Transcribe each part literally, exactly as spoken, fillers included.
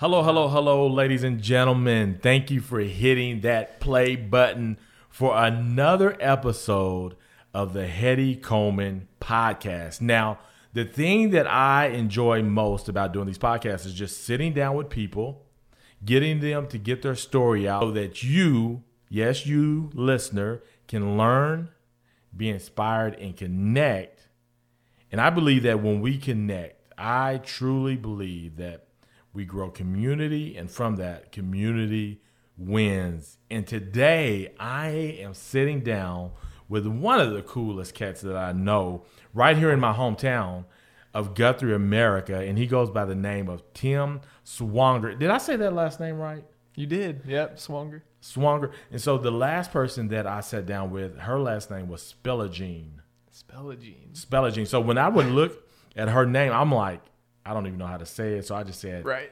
Hello, hello, hello, ladies and gentlemen. Thank you for hitting that play button for another episode of the Hedy Coleman podcast. Now, the thing that I enjoy most about doing these podcasts is just sitting down with people, getting them to get their story out so that you, yes, you listener, can learn, be inspired, and connect. And I believe that when we connect, I truly believe that we grow community, and from that, community wins. And today, I am sitting down with one of the coolest cats that I know right here in my hometown of Guthrie, America, and he goes by the name of Tim Swanger. Did I say that last name right? You did. Yep, Swanger. Swanger. And so the last person that I sat down with, her last name was Spellagene. Spellagene. Spellagene. So when I would look at her name, I'm like, I don't even know how to say it. So I just said, right.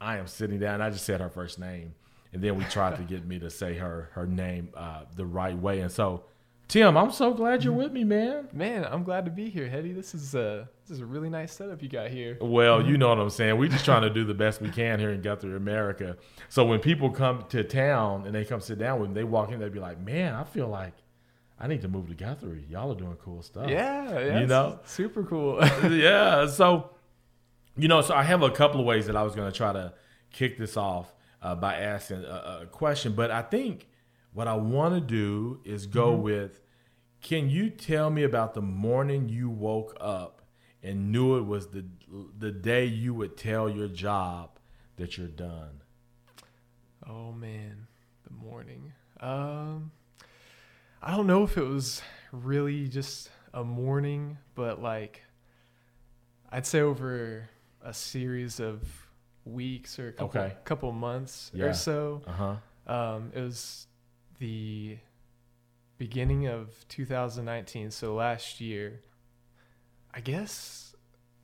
I am sitting down. I just said her first name. And then we tried to get me to say her her name uh, the right way. And so, Tim, I'm so glad you're with me, man. Man, I'm glad to be here, Hedy. This is, a, this is a really nice setup you got here. Well, you know what I'm saying. We're just trying to do the best we can here in Guthrie, America. So when people come to town and they come sit down with me, they walk in, they'd be like, man, I feel like I need to move to Guthrie. Y'all are doing cool stuff. Yeah, yeah. You know? Super cool. Yeah, so... You know, so I have a couple of ways that I was going to try to kick this off uh, by asking a, a question. But I think what I want to do is go mm-hmm. with, can you tell me about the morning you woke up and knew it was the the day you would tell your job that you're done? Oh, man, the morning. Um, I don't know if it was really just a morning, but like I'd say over a series of weeks or a couple, okay. couple months yeah. or so. Uh-huh. Um, it was the beginning of two thousand nineteen, so last year. I guess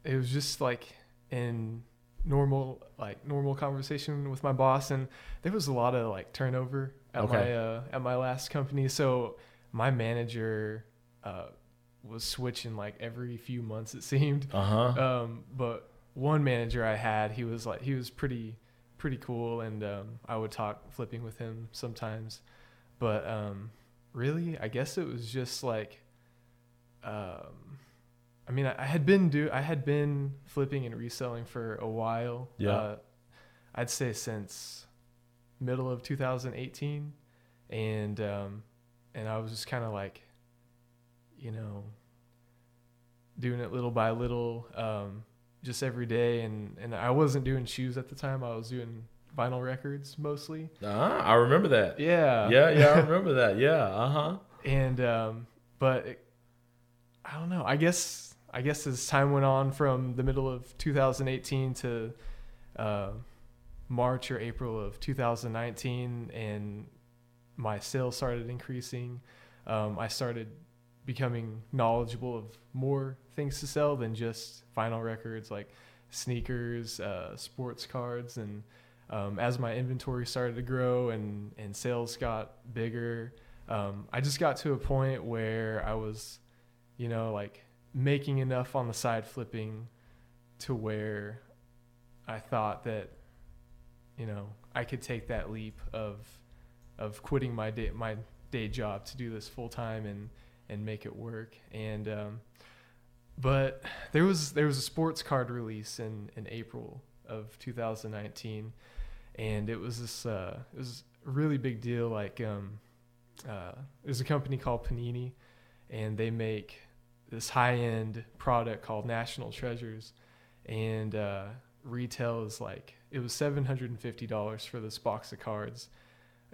it was just like in normal, like normal conversation with my boss, and there was a lot of like turnover at okay. my uh, at my last company. So my manager uh, was switching like every few months, it seemed. Uh-huh. Um, but one manager I had, he was like, he was pretty, pretty cool. And, um, I would talk flipping with him sometimes, but, um, really, I guess it was just like, um, I mean, I, I had been do, I had been flipping and reselling for a while. Yeah. Uh, I'd say since middle of two thousand eighteen. And, um, and I was just kind of like, you know, doing it little by little, um, just every day. And, and I wasn't doing shoes at the time. I was doing vinyl records mostly. Uh uh-huh. I remember that. Yeah. Yeah. Yeah. I remember that. Yeah. Uh huh. And, um, but it, I don't know, I guess, I guess as time went on from the middle of two thousand eighteen to, uh, March or April of two thousand nineteen, and my sales started increasing. Um, I started becoming knowledgeable of more things to sell than just vinyl records, like sneakers, uh, sports cards. And um, as my inventory started to grow and, and sales got bigger, um, I just got to a point where I was, you know, like making enough on the side flipping to where I thought that, you know, I could take that leap of of quitting my day, my day job to do this full time and and make it work. And um but there was there was a sports card release in in April of two thousand nineteen, and it was this uh it was a really big deal. Like um uh there's a company called Panini, and they make this high-end product called National Treasures, and uh retail is like, it was seven hundred fifty dollars for this box of cards,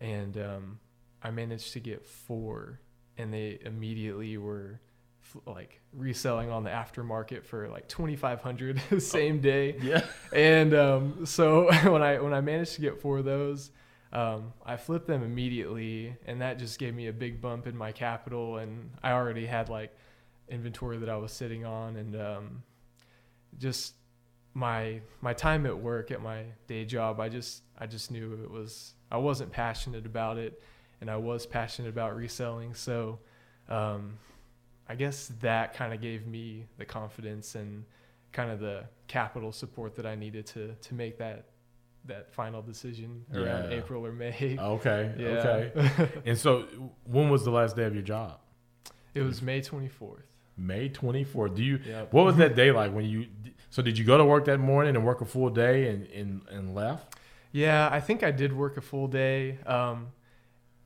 and um I managed to get four. And they immediately were like reselling on the aftermarket for like twenty-five hundred dollars the same day. Yeah. And um, so when I when I managed to get four of those, um, I flipped them immediately, and that just gave me a big bump in my capital. And I already had like inventory that I was sitting on, and um, just my my time at work at my day job. I just I just knew it was I wasn't passionate about it. And I was passionate about reselling. So um, I guess that kind of gave me the confidence and kind of the capital support that I needed to to make that that final decision around yeah. April or May. Okay. Yeah. Okay. And so when was the last day of your job? It was May twenty-fourth. May twenty-fourth. Do you, yep. What was that day like when you, so did you go to work that morning and work a full day and, and, and left? Yeah, I think I did work a full day. Um,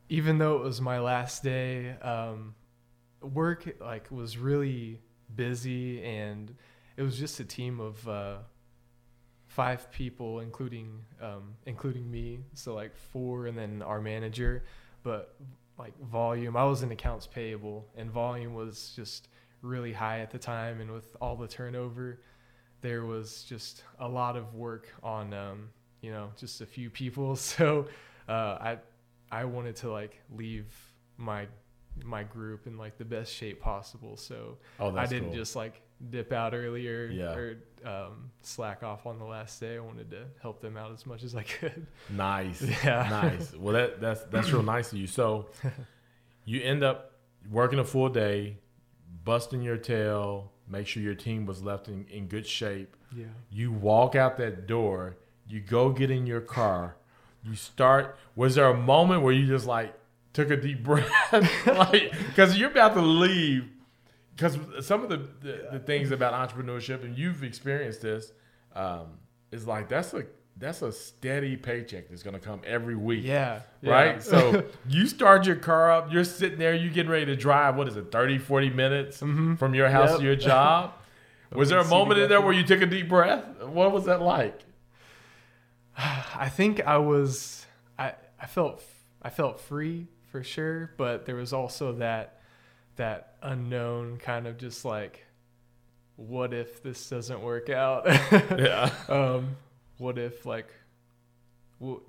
even though it was my last day, um, work like was really busy, and it was just a team of, uh, five people, including um including me, so like four, and then our manager. But like volume, I was in accounts payable, and volume was just really high at the time, and with all the turnover, there was just a lot of work on um you know just a few people. So uh I I wanted to like leave my my group in like the best shape possible, so oh, I didn't cool. just like dip out earlier yeah. or um slack off on the last day. I wanted to help them out as much as I could. Nice. Yeah. Nice. Well, that that's that's real nice of you. So you end up working a full day, busting your tail, make sure your team was left in, in good shape. Yeah. You walk out that door, you go get in your car, you start. Was there a moment where you just like took a deep breath? Like, because you're about to leave. Because some of the, the, the things about entrepreneurship, and you've experienced this, um, is like that's a that's a steady paycheck that's going to come every week. Yeah. Right? Yeah. So you start your car up. You're sitting there. You're getting ready to drive, what is it, thirty, forty minutes mm-hmm. from your house yep. to your job? Was there a moment in there where you took a deep breath? What was that like? I think I was I, – I felt I felt free for sure, but there was also that – that unknown kind of just like, what if this doesn't work out? Yeah. Um, what if like, wh-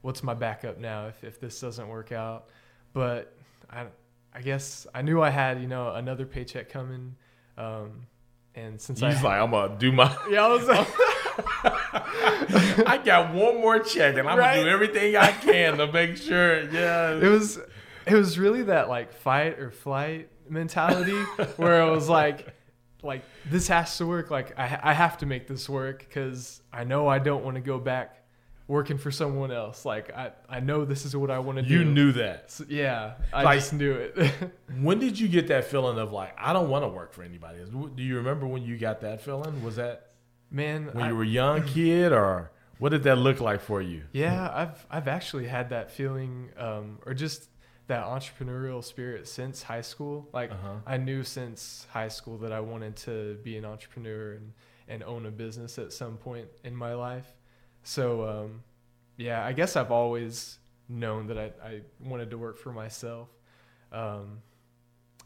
what's my backup now if, if this doesn't work out? But I, I guess I knew I had, you know, another paycheck coming. Um, and since He's I, like, I'm gonna do my, yeah, I was like, I got one more check and I'm right? gonna do everything I can to make sure. Yeah. It was, It was really that like fight or flight mentality where I was like, like this has to work. Like I, I have to make this work because I know I don't want to go back working for someone else. Like I, I know this is what I want to do. You knew that. So, yeah. I like, just knew it. When did you get that feeling of like, I don't want to work for anybody else? Do you remember when you got that feeling? Was that man when I, you were a young kid or what did that look like for you? Yeah, I've, I've actually had that feeling um, or just that entrepreneurial spirit since high school. Like uh-huh. I knew since high school that I wanted to be an entrepreneur and, and own a business at some point in my life. So um, yeah, I guess I've always known that I, I wanted to work for myself. Um,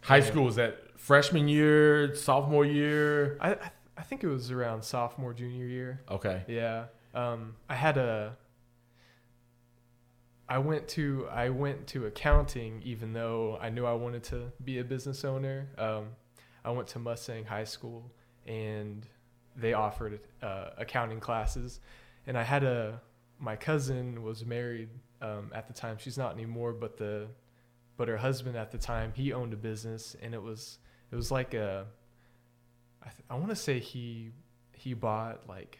high and, school, was that freshman year, sophomore year? I, I I think it was around sophomore, junior year. Okay. Yeah. Um, I had a, I went to I went to accounting, even though I knew I wanted to be a business owner. Um, I went to Mustang High School, and they offered uh, accounting classes. And I had a my cousin was married um, at the time. She's not anymore, but the but her husband at the time, he owned a business, and it was it was like a I, th- I want to say he he bought like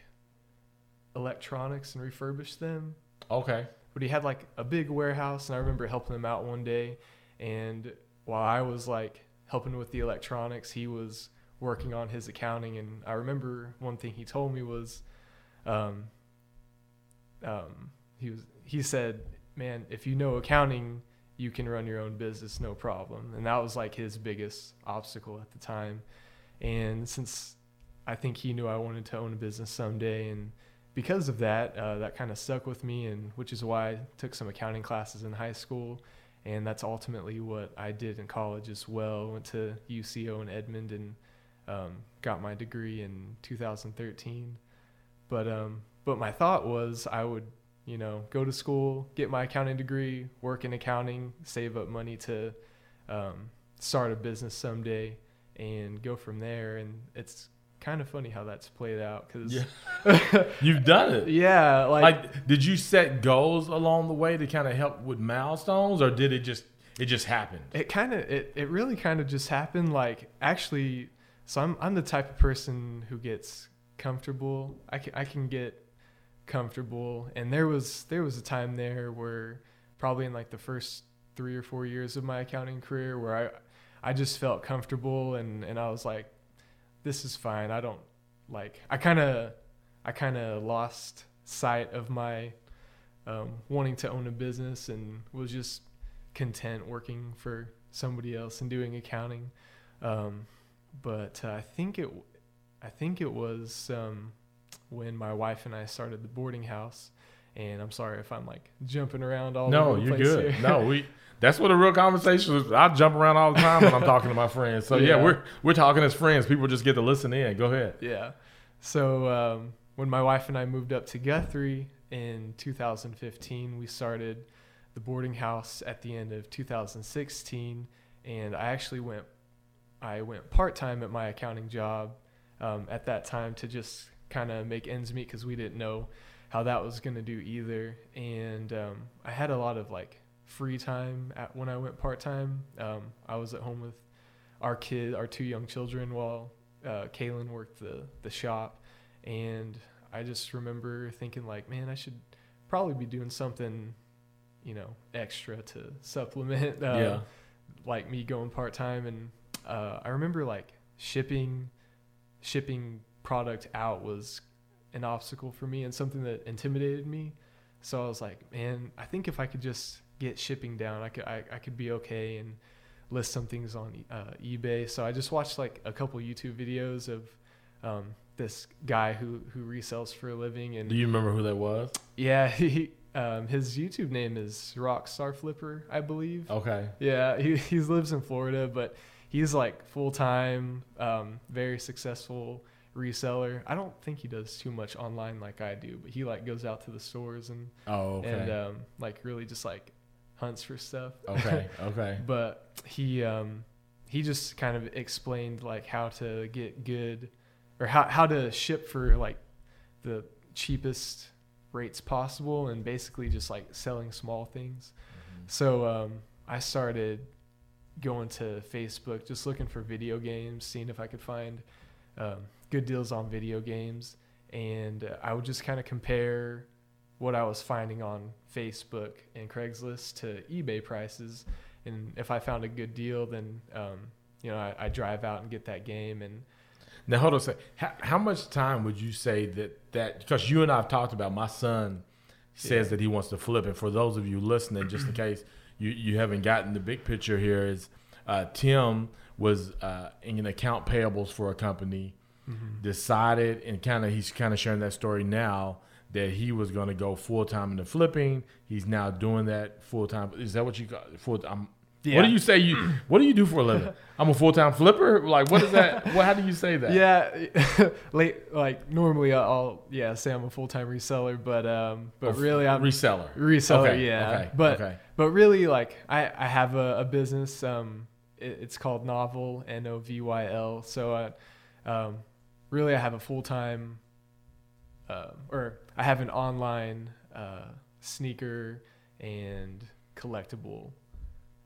electronics and refurbished them. Okay. But he had like a big warehouse, and I remember helping him out one day. And while I was like helping with the electronics, he was working on his accounting. And I remember one thing he told me was, um, um, he was he said, "Man, if you know accounting, you can run your own business, no problem." And that was like his biggest obstacle at the time. And since I think he knew I wanted to own a business someday, and because of that, uh, that kind of stuck with me, and which is why I took some accounting classes in high school, and that's ultimately what I did in college as well. Went to U C O in Edmond and um, got my degree in two thousand thirteen. But um, but my thought was I would, you know, go to school, get my accounting degree, work in accounting, save up money to um, start a business someday, and go from there. And it's kind of funny how that's played out because yeah. You've done it. Yeah. Like, like, did you set goals along the way to kind of help with milestones, or did it just, it just happened? It kind of, it, it really kind of just happened. Like, actually, so I'm, I'm the type of person who gets comfortable. I can, I can get comfortable. And there was there was a time there where probably in like the first three or four years of my accounting career where I I just felt comfortable and, and I was like, this is fine. I don't like I kind of I kind of lost sight of my um, wanting to own a business and was just content working for somebody else and doing accounting. Um, but uh, I think it I think it was um, when my wife and I started the boarding house. And I'm sorry if I'm like jumping around all no, over the place. No, you're good. Here. No, we that's what a real conversation is. I jump around all the time when I'm talking to my friends. So yeah. yeah, we're we're talking as friends. People just get to listen in. Go ahead. Yeah. So um, when my wife and I moved up to Guthrie in two thousand fifteen, we started the boarding house at the end of two thousand sixteen, and I actually went I went part time at my accounting job um, at that time to just kind of make ends meet because we didn't know how that was going to do either. And um, I had a lot of like free time at, when I went part-time. Um, I was at home with our kid, our two young children while uh, Kaylin worked the, the shop. And I just remember thinking like, man, I should probably be doing something, you know, extra to supplement uh, yeah. like me going part-time. And uh, I remember like shipping, shipping product out was an obstacle for me and something that intimidated me. So I was like, man, I think if I could just get shipping down, I could, I, I could be okay and list some things on uh, eBay. So I just watched like a couple YouTube videos of um, this guy who, who resells for a living. And do you remember who that was? Yeah. He, um, his YouTube name is Rockstar Flipper, I believe. Okay. Yeah. He, he lives in Florida, but he's like full-time, um, very successful reseller. I don't think he does too much online like I do, but he like goes out to the stores and oh, okay. and um like really just like hunts for stuff. Okay, okay. But he um he just kind of explained like how to get good or how how to ship for like the cheapest rates possible and basically just like selling small things. Mm-hmm. So um I started going to Facebook, just looking for video games, seeing if I could find um good deals on video games, and uh, I would just kind of compare what I was finding on Facebook and Craigslist to eBay prices, and if I found a good deal, then um, you know I, I drive out and get that game. And now hold on a second, how, how much time would you say that that because you and I have talked about my son says yeah. that he wants to flip, and for those of you listening, just in case you you haven't gotten the big picture here, is uh, Tim was uh, in account payables for a company. Mm-hmm. Decided and kind of he's kind of sharing that story now that he was going to go full time into flipping. He's now doing that full time. Is that what you got? Full time. Yeah. What do you say? You what do you do for a living? I'm a full time flipper. Like what is that? What how do you say that? Yeah, like, like normally I'll yeah say I'm a full time reseller, but um, but really I'm reseller reseller. Okay. Yeah, okay. but okay. but really like I I have a, a business. Um, it, it's called Novyl, N O V Y L. So I um. Really, I have a full-time, uh, or I have an online uh, sneaker and collectible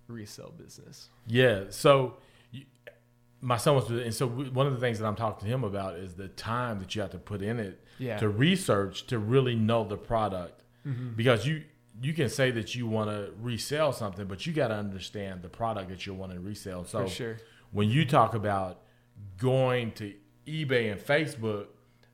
resale business. Yeah. So you, my son was, and so one of the things that I'm talking to him about is the time that you have to put in it yeah. to research to really know the product, mm-hmm. because you you can say that you want to resell something, but you got to understand the product that you want to resell. So for sure. When you talk about going to eBay and Facebook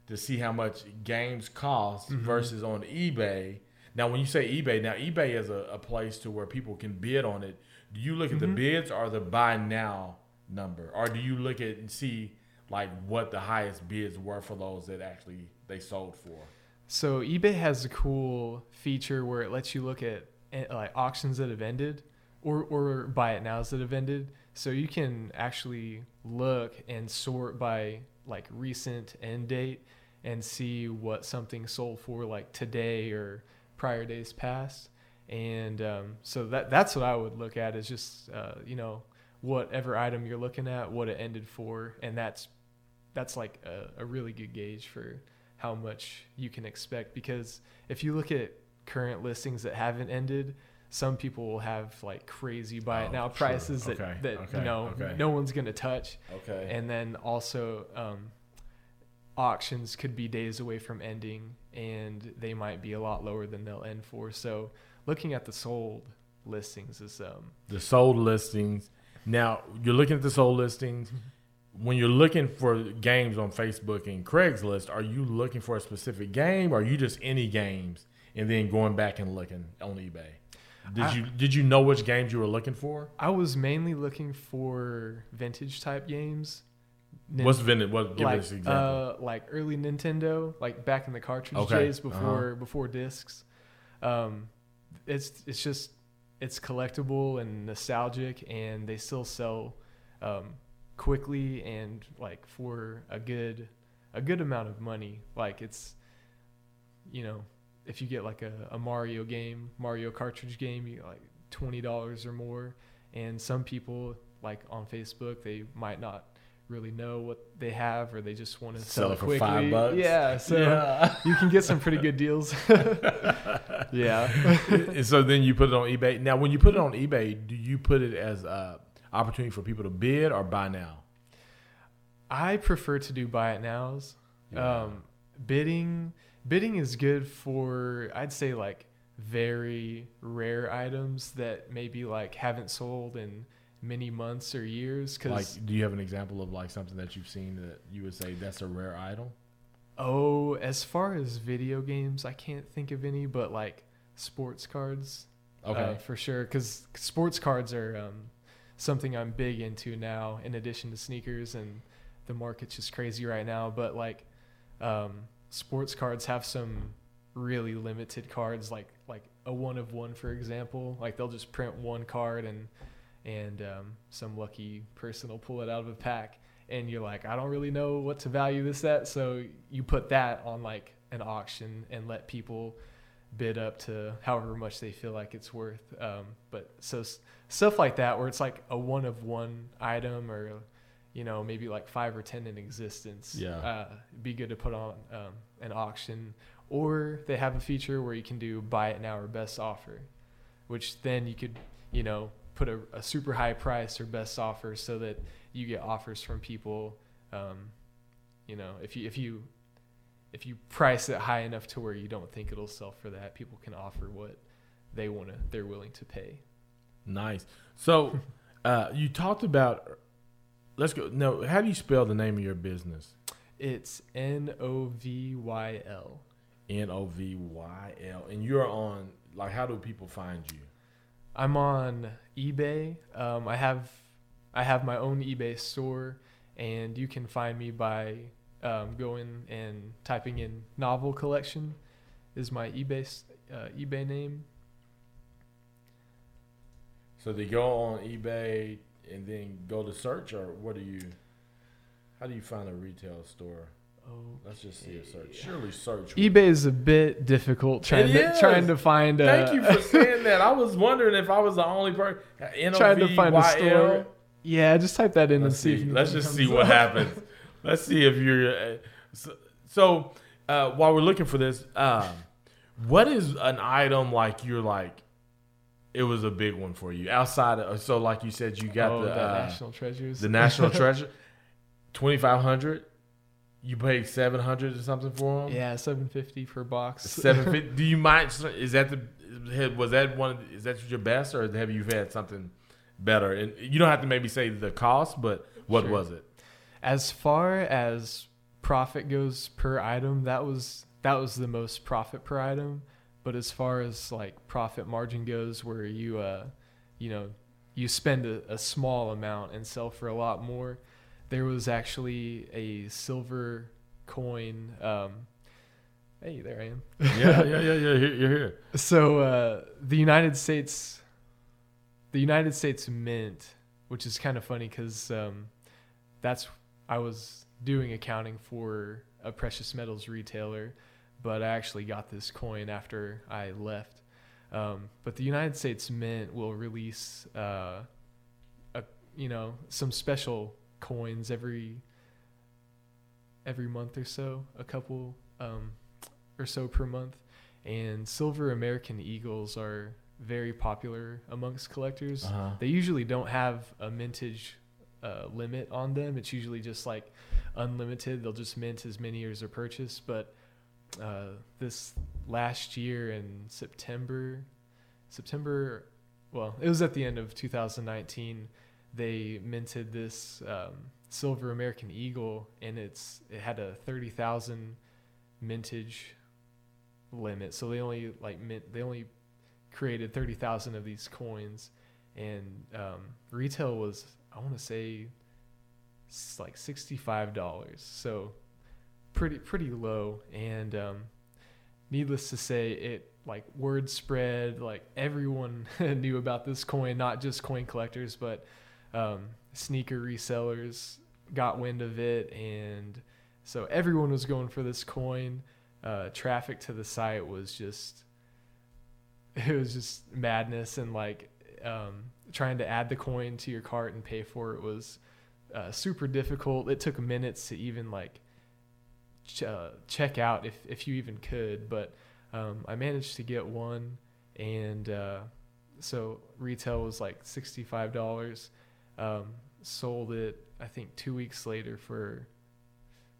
to see how much games cost mm-hmm. versus on eBay. Now, when you say eBay, now eBay is a, a place to where people can bid on it. Do you look mm-hmm. at the bids or the buy now number? Or do you look at and see like what the highest bids were for those that actually they sold for? So eBay has a cool feature where it lets you look at like auctions that have ended or, or buy it nows that have ended. So you can actually look and sort by like recent end date and see what something sold for like today or prior days past. And um, so that that's what I would look at is just, uh, you know, whatever item you're looking at, what it ended for. And that's that's like a, a really good gauge for how much you can expect. Because if you look at current listings that haven't ended, some people will have like crazy buy it now oh, prices sure. okay. that, that okay. you know okay. no one's gonna touch. Okay. And then also um, auctions could be days away from ending, and they might be a lot lower than they'll end for. So looking at the sold listings is um the sold listings. Now you're looking at the sold listings. When you're looking for games on Facebook and Craigslist, are you looking for a specific game, or are you just any games and then going back and looking on eBay? Did I, you did you know which games you were looking for? I was mainly looking for vintage type games. Nin- What's vintage? What, give like, us an example. Uh, like early Nintendo, like back in the cartridge okay. days before uh-huh. before discs. Um, it's it's just it's collectible and nostalgic, and they still sell um, quickly and like for a good a good amount of money. Like it's you know. If you get like a, a Mario game, Mario cartridge game, you get like twenty dollars or more. And some people like on Facebook, they might not really know what they have, or they just want to sell, sell it for quickly. Five bucks. Yeah. So yeah. You can get some pretty good deals. Yeah. And so then you put it on eBay. Now, when you put it on eBay, do you put it as a opportunity for people to bid or buy now? I prefer to do buy it nows. Yeah. Um, bidding... Bidding is good for, I'd say, like very rare items that maybe like haven't sold in many months or years. Cause like, do you have an example of like something that you've seen that you would say that's a rare item? Oh, as far as video games, I can't think of any, but like sports cards, okay, uh, for sure. Cause sports cards are um, something I'm big into now, in addition to sneakers, and the market's just crazy right now. But like, um, sports cards have some really limited cards, like like a one of one, for example. Like they'll just print one card, and and um, some lucky person will pull it out of a pack, and you're like, I don't really know what to value this at. So you put that on like an auction and let people bid up to however much they feel like it's worth. Um, but so s- stuff like that, where it's like a one of one item, or you know, maybe like five or ten in existence. Yeah, uh, be good to put on um, an auction, or they have a feature where you can do buy it now or best offer, which then you could, you know, put a, a super high price or best offer so that you get offers from people. Um, you know, if you if you if you price it high enough to where you don't think it'll sell for that, people can offer what they want to, they're willing to pay. Nice. So uh, you talked about. Let's go. Now, how do you spell the name of your business? It's N O V Y L. N O V Y L. And you're on, like, how do people find you? I'm on eBay. Um, I have I have my own eBay store, and you can find me by um, going and typing in Novyl Collection is my eBay uh, eBay name. So they go on eBay... And then go to search, or what do you? How do you find a retail store? Oh, okay. Let's just see a search. Surely search. eBay is a bit difficult trying it to is. trying to find. A, Thank you for saying that. I was wondering if I was the only person trying to find a store. Yeah, just type that in Let's and see. see. If Let's just see what happens. Let's see if you're. Uh, so, so uh, while we're looking for this, um, what is an item like? You're like. It was a big one for you outside of, so like you said, you got oh, the, the uh, National Treasures, the National Treasure, twenty-five hundred, you paid seven hundred or something for them. Yeah. seven fifty per box. seven fifty. Do you mind? Is that the, was that one, is that your best, or have you had something better? And you don't have to maybe say the cost, but what sure. was it? As far as profit goes per item, that was, that was the most profit per item. But as far as like profit margin goes, where you, uh, you know, you spend a, a small amount and sell for a lot more, there was actually a silver coin. Um, hey, there I am. Yeah, yeah, yeah, yeah. You're here. So uh, the United States, the United States Mint, which is kind of funny because um, that's I was doing accounting for a precious metals retailer. But I actually got this coin after I left. Um, but the United States Mint will release, uh, a, you know, some special coins every every month or so, a couple um, or so per month. And Silver American Eagles are very popular amongst collectors. Uh-huh. They usually don't have a mintage uh, limit on them. It's usually just like unlimited. They'll just mint as many as are purchased. But uh, this last year in September, September, well, it was at the end of two thousand nineteen, they minted this um, Silver American Eagle, and it's it had a thirty thousand mintage limit. So they only like mint, they only created thirty thousand of these coins, and um, retail was, I want to say, like sixty-five dollars. So pretty pretty low, and um, needless to say, it like word spread, like everyone knew about this coin, not just coin collectors, but um, sneaker resellers got wind of it, and so everyone was going for this coin. Uh, traffic to the site was just, it was just madness, and like um, trying to add the coin to your cart and pay for it was uh, super difficult. It took minutes to even like ch- uh, check out if, if you even could, but um, I managed to get one, and uh, so retail was like sixty-five dollars. Um, sold it, I think, two weeks later for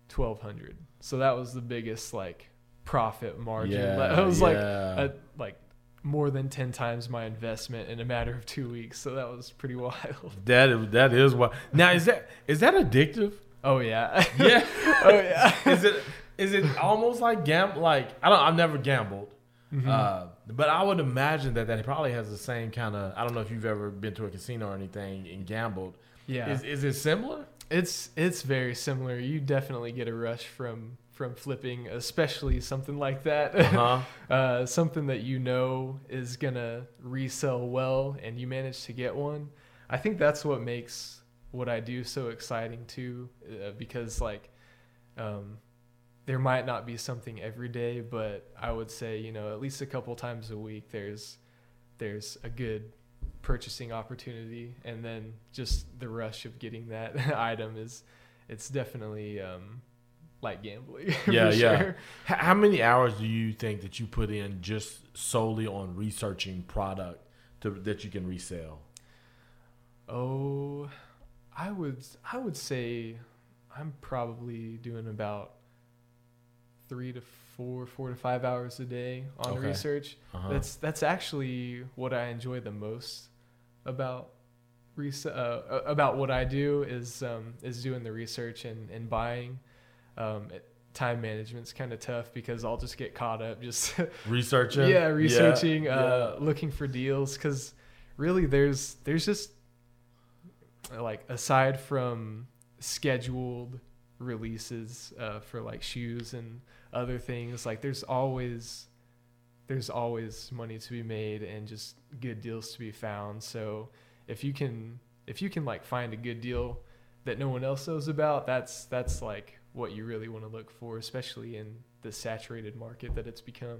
twelve hundred dollars. So that was the biggest like profit margin. Yeah, it was yeah. like a, like more than ten times my investment in a matter of two weeks. So that was pretty wild. That is, that is wild. Now, is that is that addictive? Oh yeah, yeah. Oh yeah. Is it is it almost like gamble? Like I don't. I've never gambled, mm-hmm. uh, but I would imagine that that probably has the same kind of. I don't know if you've ever been to a casino or anything and gambled. Yeah. Is is it similar? It's it's very similar. You definitely get a rush from from flipping, especially something like that. Uh-huh. uh, something that you know is gonna resell well, and you manage to get one. I think that's what makes what I do so exciting too, uh, because like um, there might not be something every day, but I would say, you know, at least a couple times a week there's there's a good purchasing opportunity, and then just the rush of getting that item is, it's definitely um like gambling. Yeah, yeah. Sure. How many hours do you think that you put in just solely on researching product to, that you can resell? Oh, I would I would say I'm probably doing about three to four, four to five hours a day on okay. research. Uh-huh. That's that's actually what I enjoy the most about res- uh, about what I do is um, is doing the research and, and buying. Um, it, time management's kind of tough because I'll just get caught up just researching. Yeah, researching, yeah. Uh, yeah. Looking for deals, because really there's there's just like, aside from scheduled releases uh, for like shoes and other things, like there's always there's always money to be made and just good deals to be found. So if you can if you can like find a good deal that no one else knows about, that's that's like what you really want to look for, especially in the saturated market that it's become.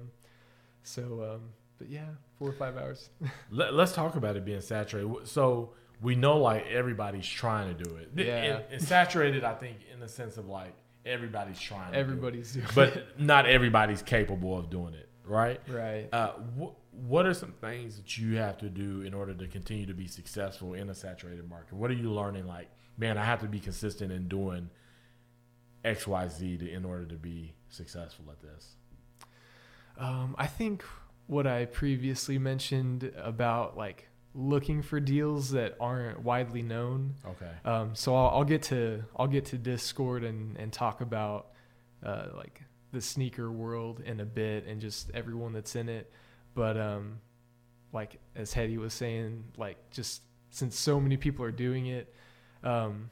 So, um, but yeah, four or five hours. Let, let's talk about it being saturated. So we know like everybody's trying to do it. Yeah. It's saturated, I think, in the sense of like everybody's trying. Everybody's to do it. Doing but it. Not everybody's capable of doing it, right? Right. Uh, wh- what are some things that you have to do in order to continue to be successful in a saturated market? What are you learning? Like, man, I have to be consistent in doing X Y Z to, in order to be successful at this? Um, I think what I previously mentioned about like looking for deals that aren't widely known. Okay. Um, so I'll, I'll get to I'll get to Discord and and talk about uh, like the sneaker world in a bit and just everyone that's in it. But um, like as Hedy was saying, like just since so many people are doing it, um,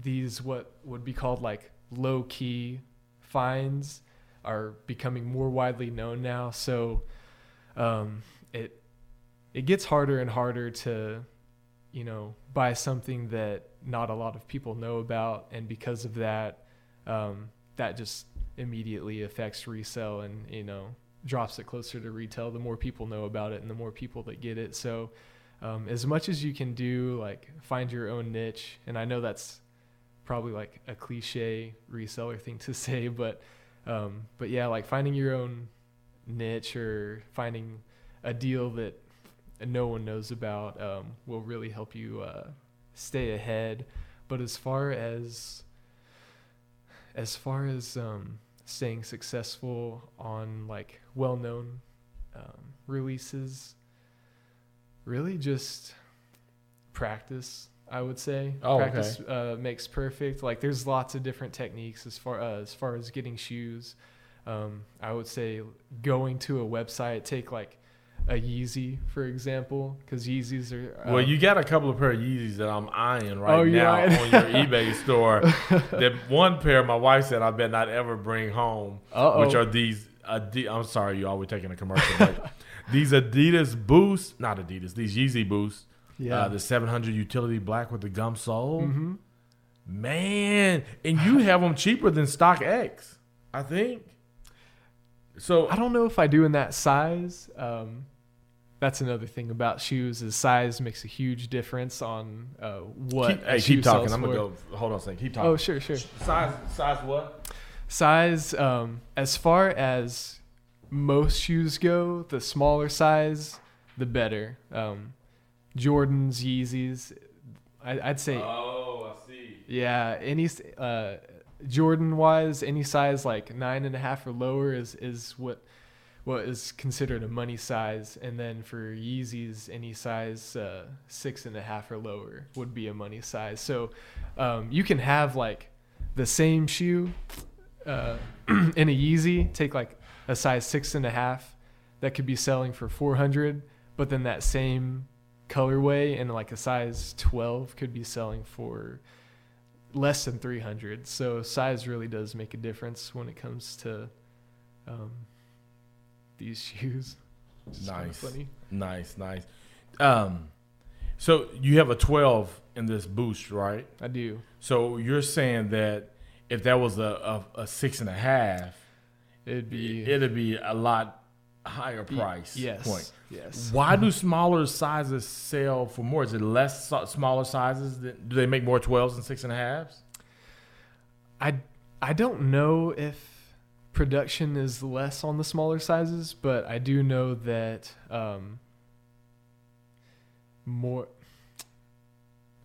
these what would be called like low-key finds are becoming more widely known now, so um, it it gets harder and harder to, you know, buy something that not a lot of people know about, and because of that, um, that just immediately affects resale and, you know, drops it closer to retail. The more people know about it and the more people that get it, so um, as much as you can do, like find your own niche, and I know that's probably like a cliche reseller thing to say, but um but yeah, like finding your own niche or finding a deal that no one knows about um will really help you uh stay ahead. But as far as as far as um, staying successful on like well-known um, releases, really just practice, I would say. Oh, practice okay. uh, makes perfect. Like there's lots of different techniques as far uh, as far as getting shoes. Um, I would say going to a website, take like a Yeezy, for example, because Yeezys are... Um, well, you got a couple of pair of Yeezys that I'm eyeing right oh, now right. on your eBay store. That one pair my wife said I bet not ever bring home, Uh-oh. which are these... Adi- I'm sorry, y'all, we're taking a commercial break. These Adidas Boost, not Adidas, these Yeezy Boost, yeah. uh, the seven hundred Utility Black with the gum sole. Mm-hmm. Man, and you have them cheaper than StockX, I think. So I don't know if I do in that size. Um, that's another thing about shoes is size makes a huge difference on uh, what keep, a hey, shoe keep talking. Sells I'm going to go. Hold on a second. Keep talking. Oh, sure, sure. Size, size what? Size, um, as far as most shoes go, the smaller size, the better. Um, Jordans, Yeezys, I, I'd say. Oh, I see. Yeah, any... Uh, Jordan wise, any size like nine and a half or lower is, is what what is considered a money size, and then for Yeezys, any size uh, six and a half or lower would be a money size. So um, you can have like the same shoe uh, in a Yeezy, take like a size six and a half that could be selling for four hundred, but then that same colorway and like a size twelve could be selling for less than three hundred. So size really does make a difference when it comes to um these shoes. Nice, kind of funny. nice nice um So you have a twelve in this Boost, right? I do. So you're saying that if that was a a, a six and a half, it'd be it'd be a lot higher price. Yes. Point. Yes. Why do smaller sizes sell for more? Is it less so- smaller sizes? That, do they make more twelves and six and a halves? I I don't know if production is less on the smaller sizes, but I do know that um, more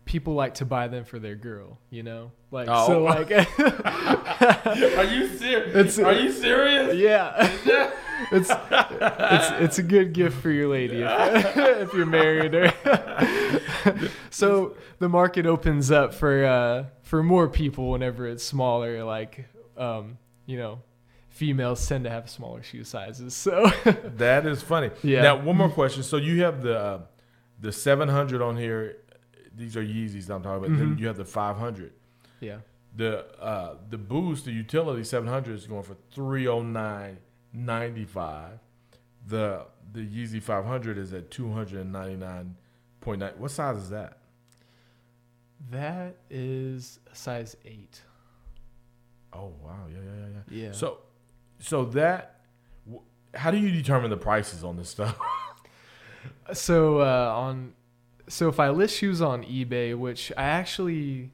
people like to buy them for their girl. You know, like oh. so. Like, are you serious? Are you serious? Yeah. It's it's it's a good gift for your lady if, if you're married. Or so the market opens up for uh, for more people whenever it's smaller. Like um, you know, females tend to have smaller shoe sizes. So that is funny. Yeah. Now one more question. So you have the uh, the seven hundred on here. These are Yeezys that I'm talking about. Mm-hmm. Then you have the five hundred. Yeah. The uh, the Boost, the Utility seven hundred is going for three oh nine ninety-five. The the Yeezy five hundred is at two ninety-nine point nine. What size is that? That is a size eight. Oh wow. Yeah, yeah, yeah, yeah. Yeah. So so that w- how do you determine the prices on this stuff? so uh, on so if I list shoes on eBay, which I actually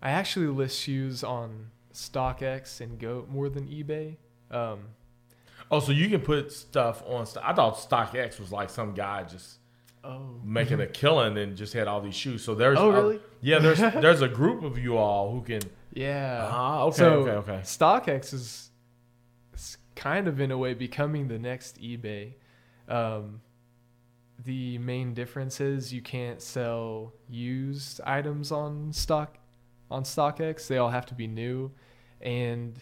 I actually list shoes on StockX and Goat more than eBay. Um Oh, so you can put stuff on. St- I thought StockX was like some guy just oh. making a killing and just had all these shoes. So there's oh really a, yeah there's there's a group of you all who can yeah uh-huh. okay so okay okay. StockX is, is kind of in a way becoming the next eBay. Um, the main difference is you can't sell used items on stock on StockX. They all have to be new, and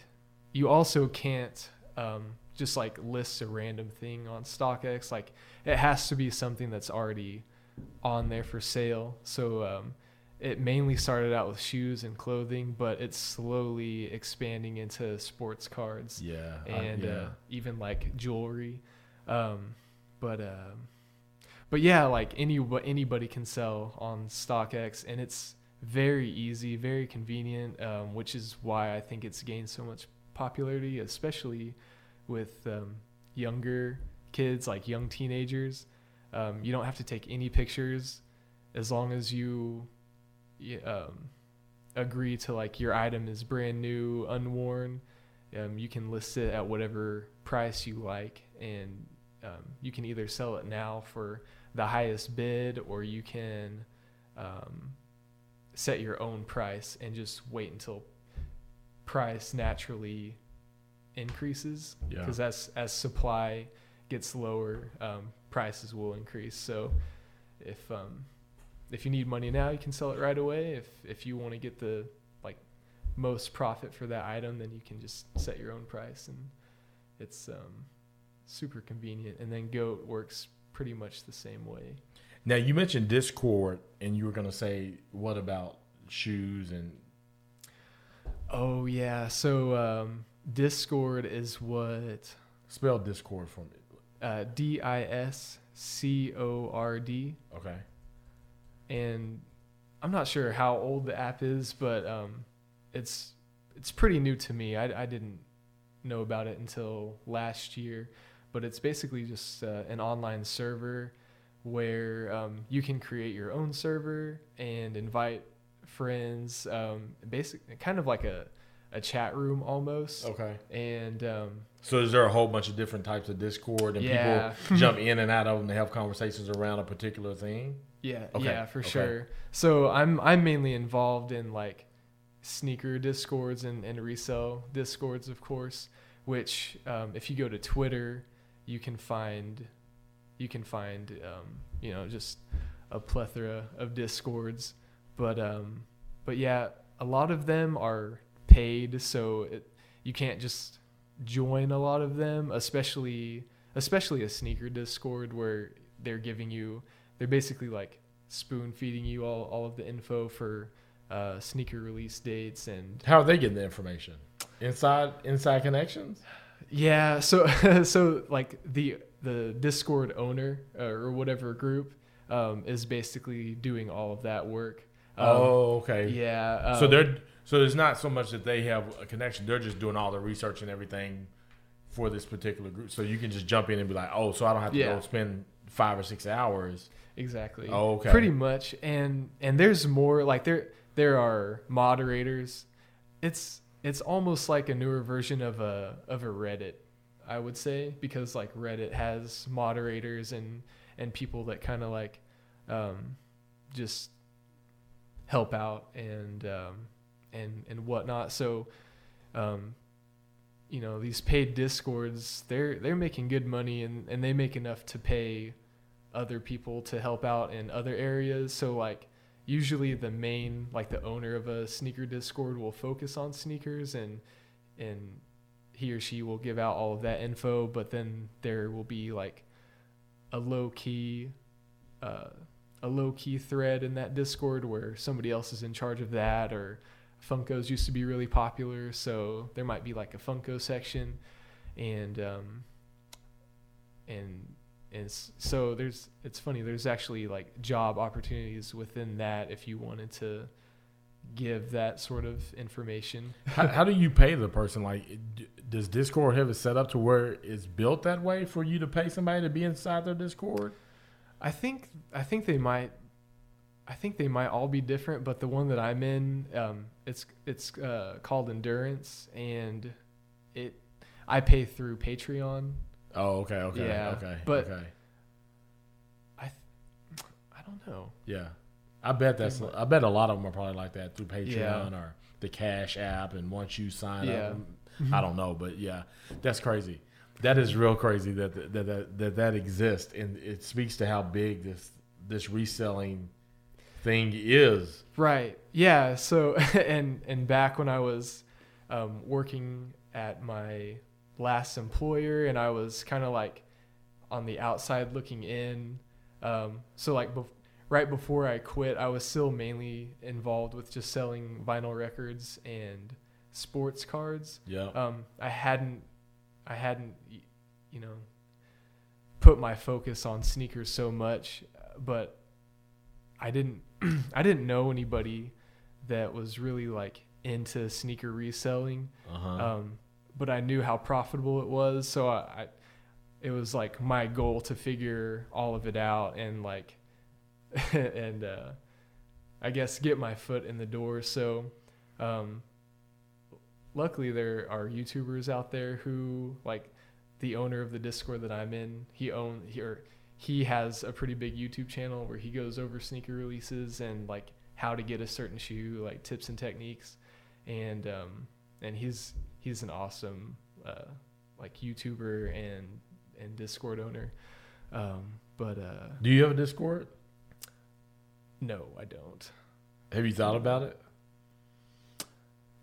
you also can't. Um, just like lists a random thing on StockX. Like it has to be something that's already on there for sale. So um, it mainly started out with shoes and clothing, but it's slowly expanding into sports cards. Yeah, and I, yeah. Uh, even like jewelry. Um, but um, but yeah, like any anybody can sell on StockX, and it's very easy, very convenient, um, which is why I think it's gained so much popularity, especially with um, younger kids, like young teenagers. Um, you don't have to take any pictures as long as you um, agree to like your item is brand new, unworn. Um, you can list it at whatever price you like, and um, you can either sell it now for the highest bid, or you can um, set your own price and just wait until price naturally increases, because yeah. as as supply gets lower, um, prices will increase. So if um, if you need money now, you can sell it right away. If if you want to get the like most profit for that item, then you can just set your own price, and it's um, super convenient. And then Goat works pretty much the same way. Now, you mentioned Discord, and you were going to say, what about shoes? And oh, yeah. So um, Discord is what... Spell Discord for me. Uh, D I S C O R D. Okay. And I'm not sure how old the app is, but um, it's it's pretty new to me. I, I didn't know about it until last year, but it's basically just uh, an online server where um, you can create your own server and invite friends, um, basically kind of like a, a chat room almost. Okay. And um, so is there a whole bunch of different types of Discord, and yeah. people jump in and out of them to have conversations around a particular thing? Yeah, okay. yeah, for okay. sure. So I'm I'm mainly involved in like sneaker Discords and, and resell Discords, of course, which um, if you go to Twitter, you can find... You can find, um, you know, just a plethora of Discords, but um, but yeah, a lot of them are paid, so it, you can't just join a lot of them, especially especially a sneaker Discord where they're giving you, they're basically like spoon feeding you all, all of the info for uh, sneaker release dates. And how are they getting the information? Inside Inside Connections? Yeah, so so like the. the Discord owner uh, or whatever group um, is basically doing all of that work. Um, oh, okay. Yeah. Um, so they're so there's not so much that they have a connection. They're just doing all the research and everything for this particular group. So you can just jump in and be like, oh, so I don't have to yeah. go spend five or six hours. Exactly. Oh, okay. Pretty much. And and there's more. Like there there are moderators. It's it's almost like a newer version of a of a Reddit, I would say, because like Reddit has moderators and, and people that kind of like um, just help out and um, and and whatnot. So, um, you know, these paid Discords, they're they're making good money, and, and they make enough to pay other people to help out in other areas. So like usually the main like the owner of a sneaker Discord will focus on sneakers, and and. he or she will give out all of that info, but then there will be like a low key, uh, a low key thread in that Discord where somebody else is in charge of that, or Funkos used to be really popular, so there might be like a Funko section, and um, and and so there's it's funny there's actually like job opportunities within that if you wanted to give that sort of information. how, how do you pay the person? Like, d- does Discord have it set up to where it's built that way for you to pay somebody to be inside their Discord? I think I think they might I think they might all be different, but the one that I'm in, um, it's it's uh, called Endurance, and it I pay through Patreon. Oh, okay, okay, yeah, okay, but okay. I th- I don't know. Yeah. I bet that's. I bet a lot of them are probably like that through Patreon yeah. or the Cash App. And once you sign yeah. up, I don't know, but yeah, that's crazy. That is real crazy that the, that, that that that exists, and it speaks to how big this this reselling thing is. Right. Yeah. So, and and back when I was um, working at my last employer, and I was kind of like on the outside looking in. Um, so like before. Right before I quit, I was still mainly involved with just selling vinyl records and sports cards. Yeah. Um, I hadn't, I hadn't, you know, put my focus on sneakers so much, but I didn't, I didn't know anybody that was really like into sneaker reselling. Uh-huh. Um, but I knew how profitable it was, so I, I, it was like my goal to figure all of it out and like. and uh, I guess get my foot in the door. So um, luckily there are YouTubers out there who, like the owner of the Discord that I'm in, he own he, or he has a pretty big YouTube channel where he goes over sneaker releases and like how to get a certain shoe, like tips and techniques. And um, and he's he's an awesome uh, like YouTuber and and Discord owner. Um, but uh, do you have a Discord? No, I don't. Have you thought about it?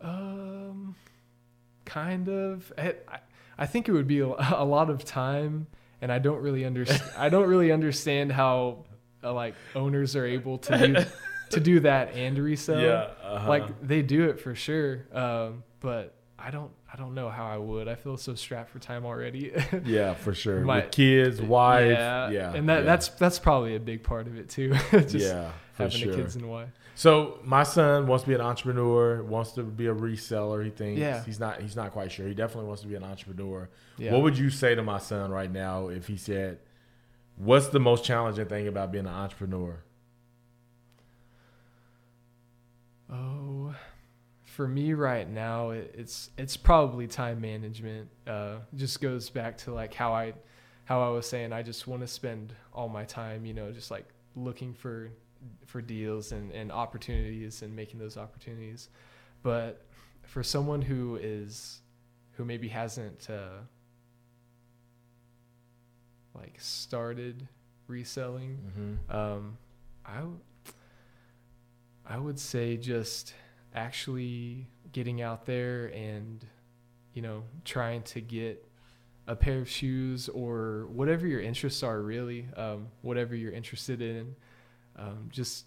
Um, kind of. I I think it would be a, a lot of time, and I don't really understand. I don't really understand how uh, like owners are able to do to do that and resell. Yeah, uh-huh. Like they do it for sure. Um, but I don't. I don't know how I would. I feel so strapped for time already. Yeah, for sure. My With kids, wife. Yeah, yeah and that, yeah. that's that's probably a big part of it too. Just yeah, for having sure. the kids and wife. So my son wants to be an entrepreneur. Wants to be a reseller. He thinks yeah. he's not. He's not quite sure. He definitely wants to be an entrepreneur. Yeah. What would you say to my son right now if he said, "What's the most challenging thing about being an entrepreneur?" Oh. For me right now, it's it's probably time management. Uh, just goes back to like how I, how I was saying. I just want to spend all my time, you know, just like looking for, for deals and, and opportunities and making those opportunities. But for someone who is, who maybe hasn't uh, like started reselling, mm-hmm. um, I, w- I would say just. Actually getting out there and, you know, trying to get a pair of shoes or whatever your interests are, really, um, whatever you're interested in, um, just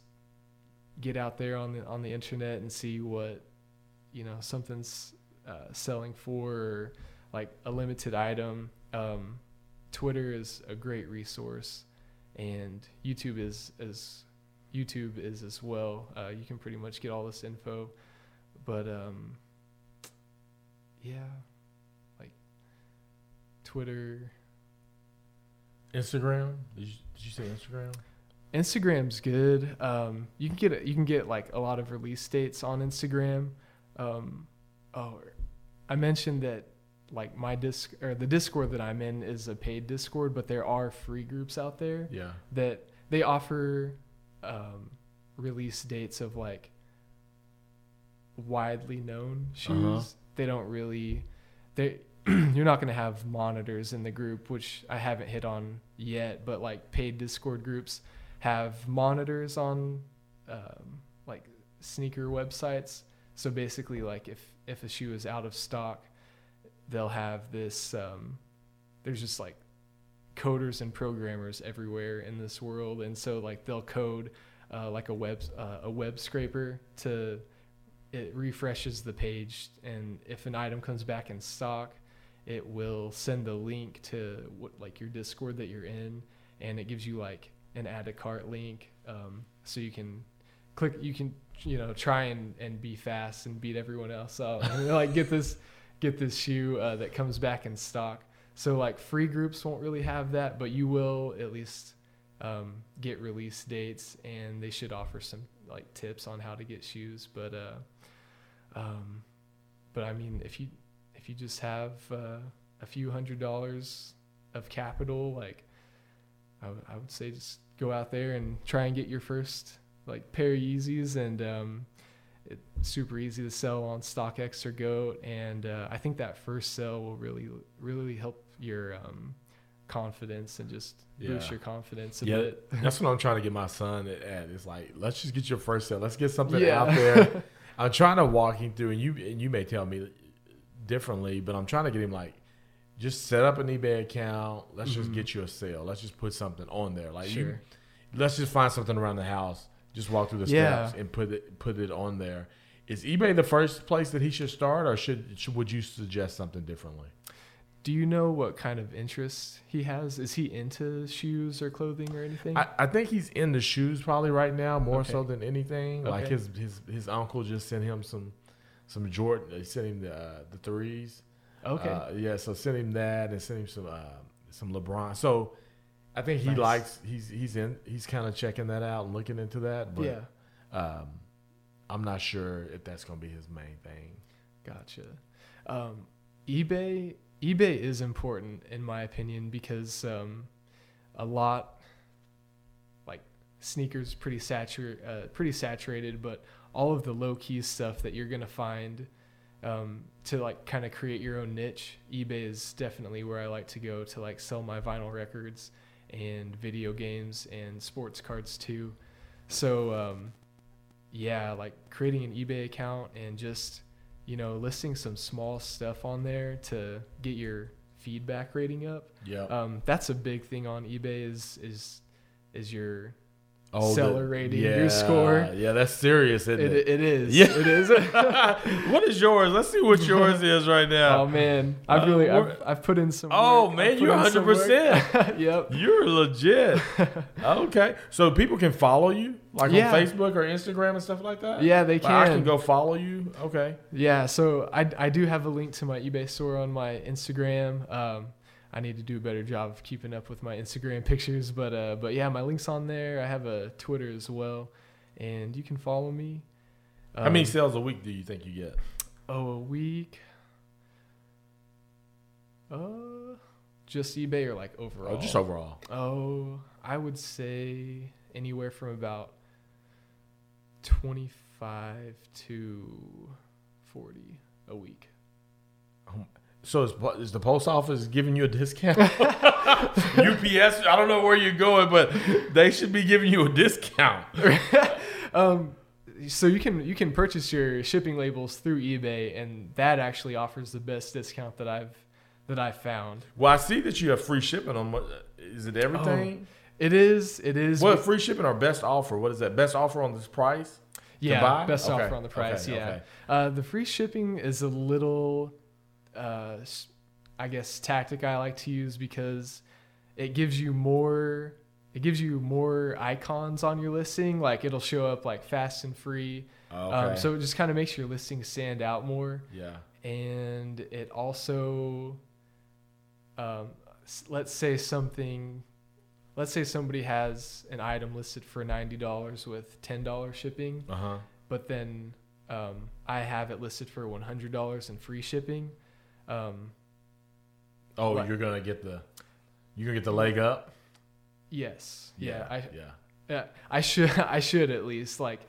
get out there on the, on the internet and see what, you know, something's, uh, selling for, or like a limited item. Um, Twitter is a great resource, and YouTube is, is, YouTube is as well. Uh, you can pretty much get all this info, but um, yeah, like Twitter, Instagram. Did you, did you say Instagram? Instagram's good. Um, you can get a, you can get like a lot of release dates on Instagram. Um, oh, I mentioned that like my disc or the Discord that I'm in is a paid Discord, but there are free groups out there. Yeah, that they offer. Um, release dates of like widely known shoes. Uh-huh. They don't really, they you're not going to have monitors in the group, which I haven't hit on yet, but like paid Discord groups have monitors on um, like sneaker websites. So basically like if, if a shoe is out of stock, they'll have this, um, there's just like coders and programmers everywhere in this world, and so like they'll code uh, like a web uh, a web scraper to it refreshes the page, and if an item comes back in stock, it will send the link to what, like your Discord that you're in, and it gives you like an add to cart link, um, so you can click you can you know try and, and be fast and beat everyone else up and like get this get this shoe uh, that comes back in stock. So like free groups won't really have that, but you will at least um, get release dates, and they should offer some like tips on how to get shoes. But uh, um, but I mean, if you if you just have uh, a few hundred dollars of capital, like I, w- I would say, just go out there and try and get your first like pair of Yeezys, and um, it's super easy to sell on StockX or Goat, and uh, I think that first sell will really really help your um, confidence and just yeah. boost your confidence a yeah. bit. That's what I'm trying to get my son at. It's like, let's just get your first sell. Let's get something yeah. out there. I'm trying to walk him through, and you and you may tell me differently, but I'm trying to get him like, just set up an eBay account. Let's mm-hmm. just get you a sale. Let's just put something on there. Like, sure. you, let's just find something around the house. Just walk through the yeah. steps and put it put it on there. Is eBay the first place that he should start, or should, should would you suggest something differently? Do you know what kind of interest he has? Is he into shoes or clothing or anything? I, I think he's into shoes probably right now, more okay. so than anything. Okay. Like his, his his uncle just sent him some some Jordan. They sent him the uh, the threes. Okay. Uh, yeah, so sent him that and sent him some uh, some LeBron. So. I think he nice. likes he's he's in he's kind of checking that out and looking into that, but yeah. um, I'm not sure if that's going to be his main thing. Gotcha. Um, eBay eBay is important in my opinion because um, a lot like sneakers pretty satur- uh, pretty saturated, but all of the low key stuff that you're going to find um, to like kind of create your own niche. eBay is definitely where I like to go to like sell my vinyl records and video games and sports cards too. So um, yeah, like creating an eBay account and just, you know, listing some small stuff on there to get your feedback rating up. Yeah. Um, that's a big thing on eBay is, is, is your oh, seller the, rating, yeah, your score. Yeah. That's serious. Isn't it, it? it is. Yeah. It is. What is yours? Let's see what yours is right now. Oh man. I've really, uh, I've, I've put in some, oh work. man, you're one hundred percent. Yep. You're legit. Okay. So people can follow you like yeah. on Facebook or Instagram and stuff like that? Yeah, they can. Like I can go follow you. Okay. Yeah. So I, I do have a link to my eBay store on my Instagram. Um, I need to do a better job of keeping up with my Instagram pictures, but, uh, but yeah, my link's on there. I have a Twitter as well, and you can follow me. Um, How many sales a week do you think you get? Oh, a week. Uh, just eBay or like overall? Oh, just overall. Oh, I would say anywhere from about twenty-five to forty a week. Oh. So is, is the post office giving you a discount? U P S, I don't know where you're going, but they should be giving you a discount. um, so you can you can purchase your shipping labels through eBay, and that actually offers the best discount that I've that I found. Well, I see that you have free shipping on. Is it everything? Oh, it is. It is. What, free shipping or best offer? What is that? Best offer on this price? Yeah, best okay. offer on the price. Okay, yeah, okay. Uh, the free shipping is a little. Uh, I guess tactic I like to use because it gives you more, it gives you more icons on your listing. Like it'll show up like fast and free. Okay. Um, so it just kind of makes your listing stand out more. Yeah. And it also, um, let's say something, let's say somebody has an item listed for ninety dollars with ten dollars shipping, uh-huh. but then, um, I have it listed for one hundred dollars in free shipping. Um, oh, like, you're going to get the, you're going to get the leg up. Yes. Yeah. Yeah. I, yeah. yeah I should, I should at least like,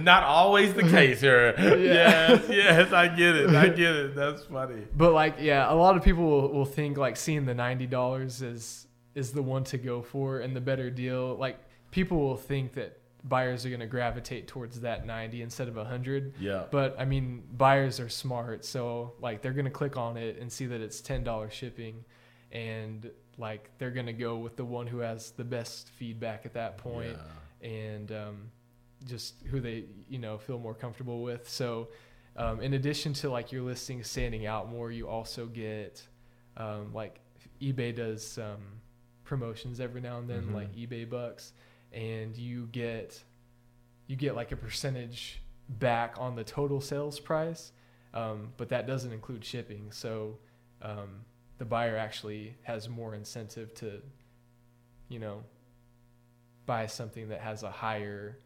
not always the case here. Yeah. Yes. Yes. I get it. I get it. That's funny. But like, yeah, a lot of people will, will think like seeing the ninety dollars is, is the one to go for and the better deal. Like people will think that buyers are going to gravitate towards that ninety instead of one hundred. Yeah. But I mean, buyers are smart, so like they're going to click on it and see that it's ten dollars shipping, and like they're going to go with the one who has the best feedback at that point, yeah. and um, just who they, you know, feel more comfortable with. So, um, in addition to like your listing standing out more, you also get um, like eBay does um, promotions every now and then, mm-hmm. like eBay bucks. And you get, you get like a percentage back on the total sales price, um, but that doesn't include shipping. So um, the buyer actually has more incentive to, you know, buy something that has a higher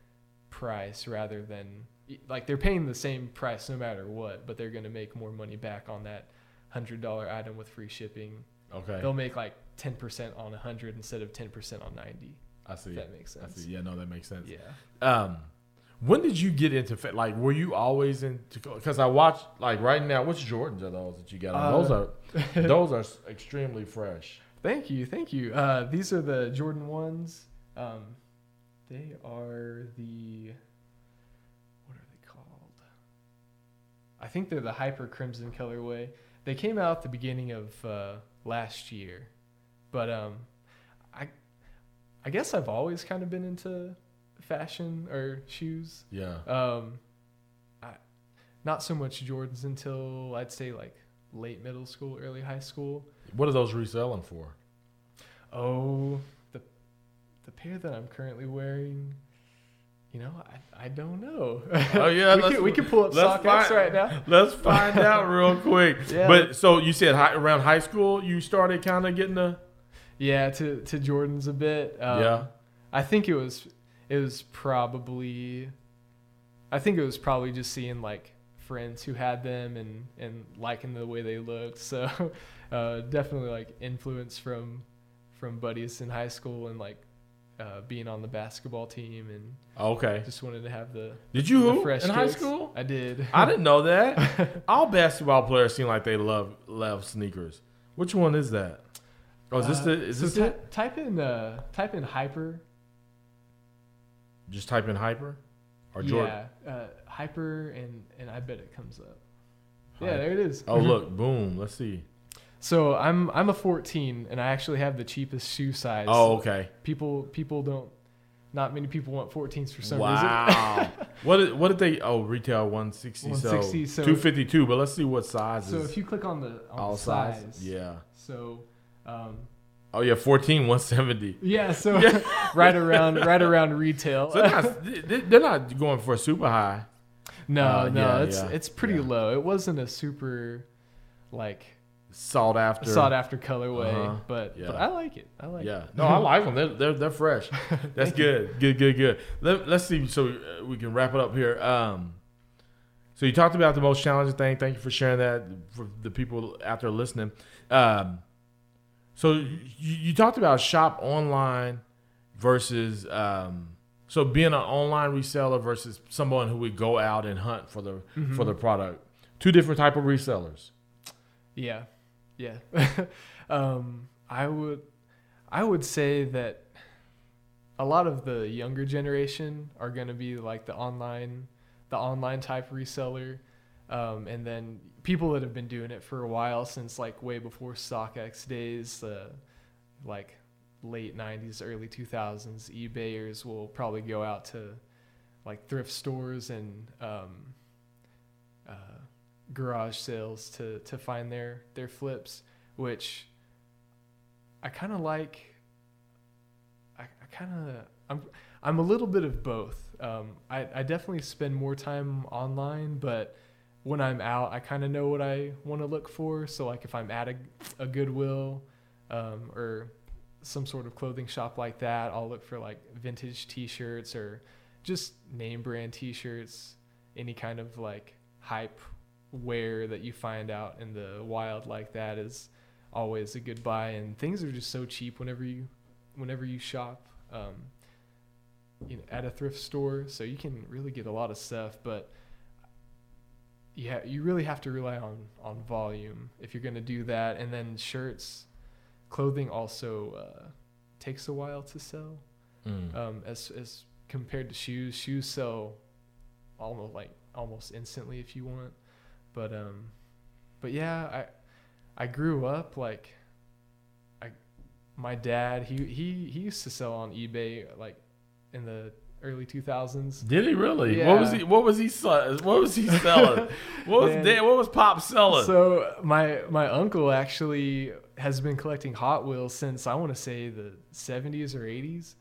price rather than like they're paying the same price no matter what, but they're going to make more money back on that one hundred dollars item with free shipping. Okay. They'll make like ten percent on one hundred instead of ten percent on ninety. I see. If that makes sense. I see. Yeah, no, that makes sense. Yeah. Um, when did you get into – like, were you always into – because I watched – like, right now, what's Jordan's are those that you got on? Uh, those are those are extremely fresh. Thank you. Thank you. Uh, these are the Jordan ones. Um, they are the – what are they called? I think they're the Hyper Crimson colorway. They came out at the beginning of uh, last year. But um, I – I guess I've always kind of been into fashion or shoes. Yeah. Um, I, not so much Jordans until I'd say like late middle school, early high school. What are those reselling for? Oh, the the pair that I'm currently wearing. You know, I, I don't know. Oh yeah, we, can, we can pull up StockX right now. Let's find out real quick. Yeah. But so you said high, around high school, you started kind of getting a. Yeah, to, to Jordan's a bit. Um, yeah, I think it was it was probably, I think it was probably just seeing like friends who had them and, and liking the way they looked. So uh, definitely like influence from from buddies in high school and like uh, being on the basketball team, and okay, just wanted to have the. Did you the hoop fresh in kicks. High school? I did. I didn't know that. All basketball players seem like they love love sneakers. Which one is that? Oh, is this uh, the? Is so this t- it? Type in uh, type in hyper. Just type in hyper, or Jordan. Yeah, uh, hyper, and and I bet it comes up. Hyper. Yeah, there it is. Oh look, boom. Let's see. So I'm I'm a fourteen, and I actually have the cheapest shoe size. Oh, okay. People people don't, not many people want fourteens for some wow. reason. Wow. what did, what did they? Oh, retail one sixty. one sixty, so, so two fifty-two. But let's see what size. So is. If you click on the on all size, size, yeah. So. Um, oh yeah, fourteen one seventy. Yeah, so yeah. right around right around retail. So they're, not, they're not going for super high. No, uh, no, yeah, it's yeah, it's pretty yeah. low. It wasn't a super like. Sought after, sought after colorway, uh-huh. but, yeah. but I like it. I like yeah. it. No, I like them. They're they're, they're fresh. That's good. You. Good, good, good. Let, let's see. So we can wrap it up here. Um, so you talked about the most challenging thing. Thank you for sharing that for the people out there listening. Um, so you, you talked about shop online versus um, so being an online reseller versus someone who would go out and hunt for the mm-hmm. for the product. Two different type of resellers. Yeah. Yeah. um, I would I would say that a lot of the younger generation are going to be like the online the online type reseller, um, and then people that have been doing it for a while since like way before StockX days, uh, like late nineties, early two thousands, eBayers will probably go out to like thrift stores and um, uh, garage sales to to find their their flips, which I kind of like. I, I kind of I'm I'm a little bit of both. Um, I I definitely spend more time online, but when I'm out, I kind of know what I want to look for. So like if I'm at a a Goodwill um, or some sort of clothing shop like that, I'll look for like vintage T-shirts or just name brand T-shirts, any kind of like hype wear that you find out in the wild like that is always a good buy, and things are just so cheap whenever you whenever you shop um you know at a thrift store, so you can really get a lot of stuff, but yeah you really have to rely on on volume if you're going to do that. And then shirts, clothing also uh takes a while to sell mm. um as as compared to shoes shoes sell almost like almost instantly if you want. But, um, but yeah, I, I grew up like, I, my dad, he, he, he used to sell on eBay like in the early two thousands. Did he really? Yeah. What was he, what was he, what was he selling? what was dad, what was Pop selling? So my, my uncle actually has been collecting Hot Wheels since I want to say the seventies or eighties.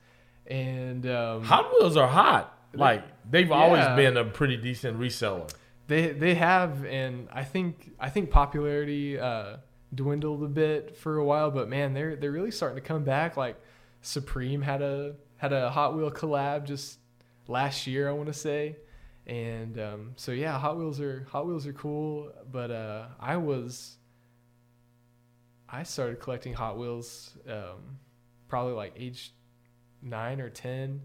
And, um, Hot Wheels are hot. Like they've yeah. always been a pretty decent reseller. They they have, and I think I think popularity uh, dwindled a bit for a while, but man, they're they're really starting to come back. Like Supreme had a had a Hot Wheel collab just last year, I want to say, and um, so yeah, Hot Wheels are Hot Wheels are cool. But uh, I was I started collecting Hot Wheels um, probably like age nine or ten.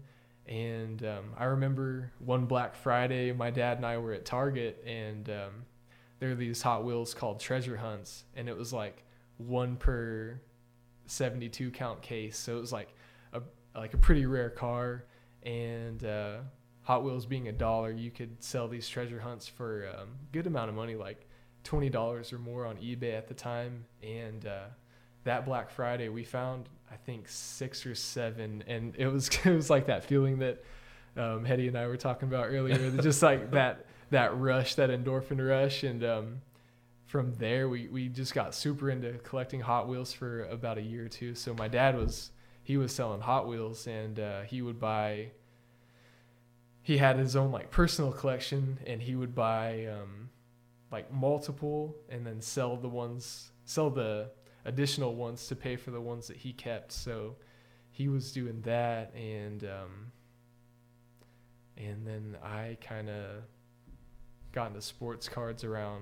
And um, I remember one Black Friday, my dad and I were at Target, and um, there are these Hot Wheels called Treasure Hunts, and it was like one per seventy-two count case, so it was like a like a pretty rare car. And uh, Hot Wheels being a dollar, you could sell these Treasure Hunts for um, a good amount of money, like twenty dollars or more on eBay at the time. And uh, that Black Friday, we found, I think, six or seven, and it was it was like that feeling that um, Hedy and I were talking about earlier, just like that that rush, that endorphin rush. And um, from there, we, we just got super into collecting Hot Wheels for about a year or two. So my dad was, he was selling Hot Wheels, and uh, he would buy, he had his own like personal collection, and he would buy um, like multiple and then sell the ones, sell the additional ones to pay for the ones that he kept. So he was doing that, and um and then I kind of got into sports cards around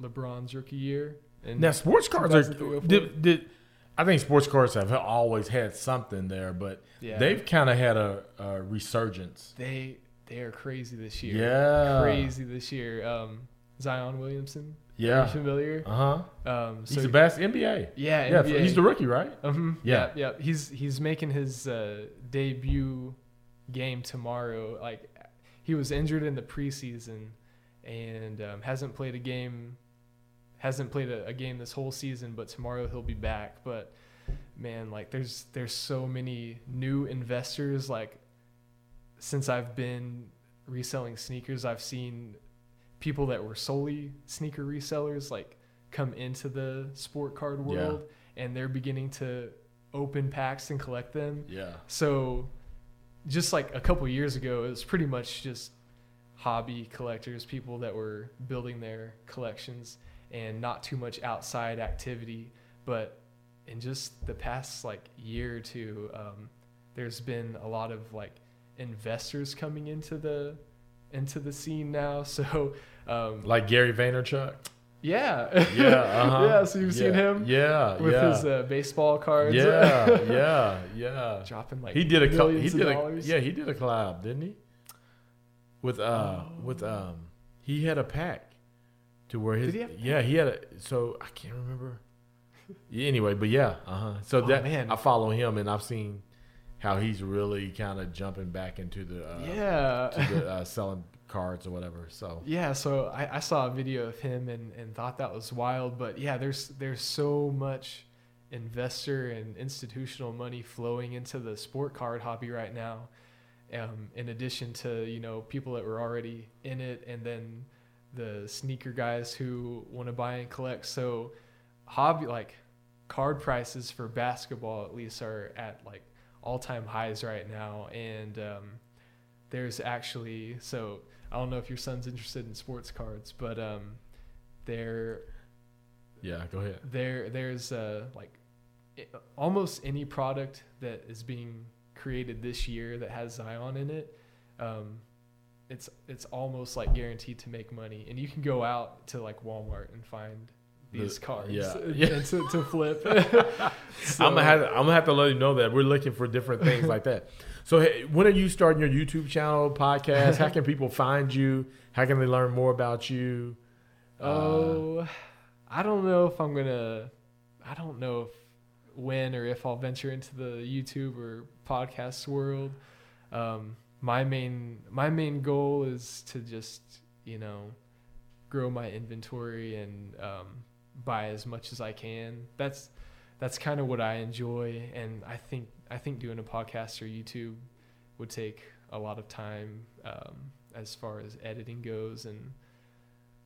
LeBron's rookie year. And now sports cards are did, did I think sports cards have always had something there, but yeah. they've kind of had a, a resurgence. They they are crazy this year. Yeah, crazy this year. Um, Zion Williamson. Yeah, familiar. Uh huh. Um, so he's the best N B A. Yeah, yeah. N B A. He's the rookie, right? Mm-hmm. Yeah. yeah, yeah. He's he's making his uh, debut game tomorrow. Like, he was injured in the preseason and um, hasn't played a game. Hasn't played a, a game this whole season, but tomorrow he'll be back. But man, like there's there's so many new investors. Like, since I've been reselling sneakers, I've seen people that were solely sneaker resellers like come into the sport card world, yeah. and they're beginning to open packs and collect them. Yeah. So just like a couple years ago, it was pretty much just hobby collectors, people that were building their collections, and not too much outside activity. But in just the past like year or two, um, there's been a lot of like investors coming into the into the scene now. So um, like Gary Vaynerchuk? Yeah. Yeah. Uh-huh. yeah, so you've yeah. seen him? Yeah. With yeah. his uh, baseball cards. Yeah, yeah, yeah. Dropping like he did a co- he did a, Yeah, he did a collab, didn't he? With uh oh. with um he had a pack. To where his, Did he have yeah, he had a, so I can't remember. Yeah, anyway, but yeah, uh huh. So oh, that man. I follow him, and I've seen how he's really kind of jumping back into the uh, yeah to the, uh, selling cards or whatever. So yeah, so I, I saw a video of him and, and thought that was wild. But yeah, there's there's so much investor and institutional money flowing into the sport card hobby right now. Um, in addition to you know people that were already in it, and then the sneaker guys who want to buy and collect. So hobby, like card prices for basketball at least are at like all time highs right now. And um, there's actually, so I don't know if your son's interested in sports cards, but um, there, yeah, go ahead. There, there's uh, like it, almost any product that is being created this year that has Zion in it. Um, it's it's almost like guaranteed to make money, and you can go out to like Walmart and find these the, cards yeah, yeah. To, to flip. so. I'm gonna have to, I'm gonna have to let you know that we're looking for different things like that. So hey, when are you starting your YouTube channel, podcast? How can people find you? How can they learn more about you? Oh, uh, I don't know if I'm gonna. I don't know if when or if I'll venture into the YouTube or podcast world. Um, My main my main goal is to just, you know, grow my inventory and um, buy as much as I can. That's that's kind of what I enjoy, and I think I think doing a podcast or YouTube would take a lot of time um, as far as editing goes, and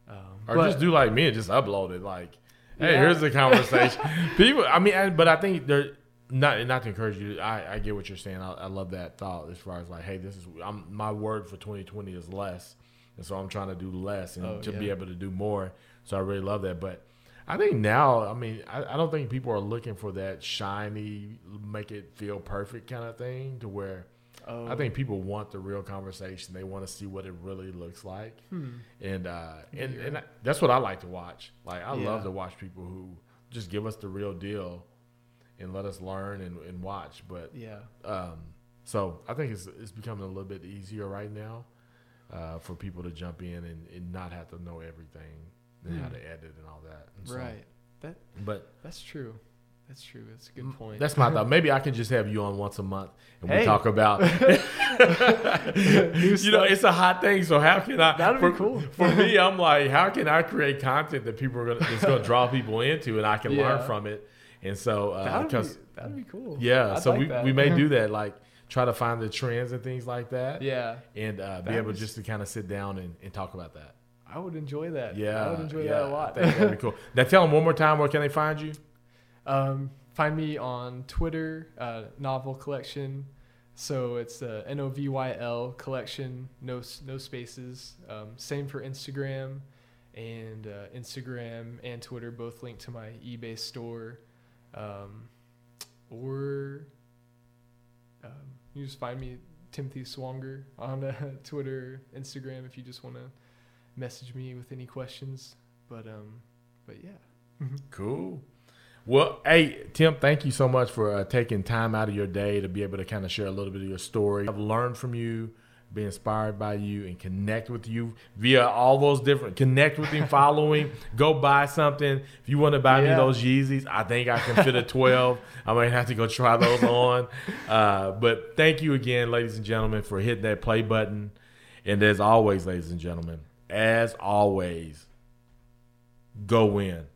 um, or but, just do like me and just upload it. Like, hey, yeah. here's the conversation. People, I mean, I, but I think they're. Not not to encourage you. I, I get what you're saying. I, I love that thought as far as like, hey, this is I'm, my word for twenty twenty is less, and so I'm trying to do less and oh, to yeah. be able to do more. So I really love that. But I think now, I mean, I, I don't think people are looking for that shiny, make it feel perfect kind of thing. To where oh. I think people want the real conversation. They want to see what it really looks like, hmm. and uh, and yeah. and I, that's what I like to watch. Like I yeah. love to watch people who just give us the real deal. And let us learn and, and watch. But yeah, um, so I think it's it's becoming a little bit easier right now uh, for people to jump in and, and not have to know everything and mm. how to edit and all that. And right. So, that. But that's true. That's true. That's a good point. That's my thought. Maybe I can just have you on once a month and hey. we talk about, you know, it's a hot thing. So how can I, that'd for, be cool. for me, I'm like, how can I create content that people are going to, it's going to draw people into and I can yeah. learn from it. And so, uh, that'd, because, be, that'd be cool. Yeah. I'd so like we, that. we may do that. Like try to find the trends and things like that. Yeah. And, uh, be able was, just to kind of sit down and, and talk about that. I would enjoy that. Yeah. I would enjoy yeah, that a lot. That'd be cool. Now tell them one more time, where can they find you? Um, find me on Twitter, uh, Novyl Collection. So it's uh N O V Y L Collection. No, no spaces. Um, same for Instagram, and, uh, Instagram and Twitter both link to my eBay store. Um, or um, you just find me Timothy Swanger on uh, Twitter, Instagram, if you just want to message me with any questions. But um, but yeah, cool. Well, hey, Tim, thank you so much for uh, taking time out of your day to be able to kind of share a little bit of your story. I've learned from you, be inspired by you, and connect with you via all those different, connect with him, follow him, go buy something. If you want to buy yeah. me those Yeezys, I think I can fit a twelve. I might have to go try those on. Uh, but thank you again, ladies and gentlemen, for hitting that play button. And as always, ladies and gentlemen, as always, go win.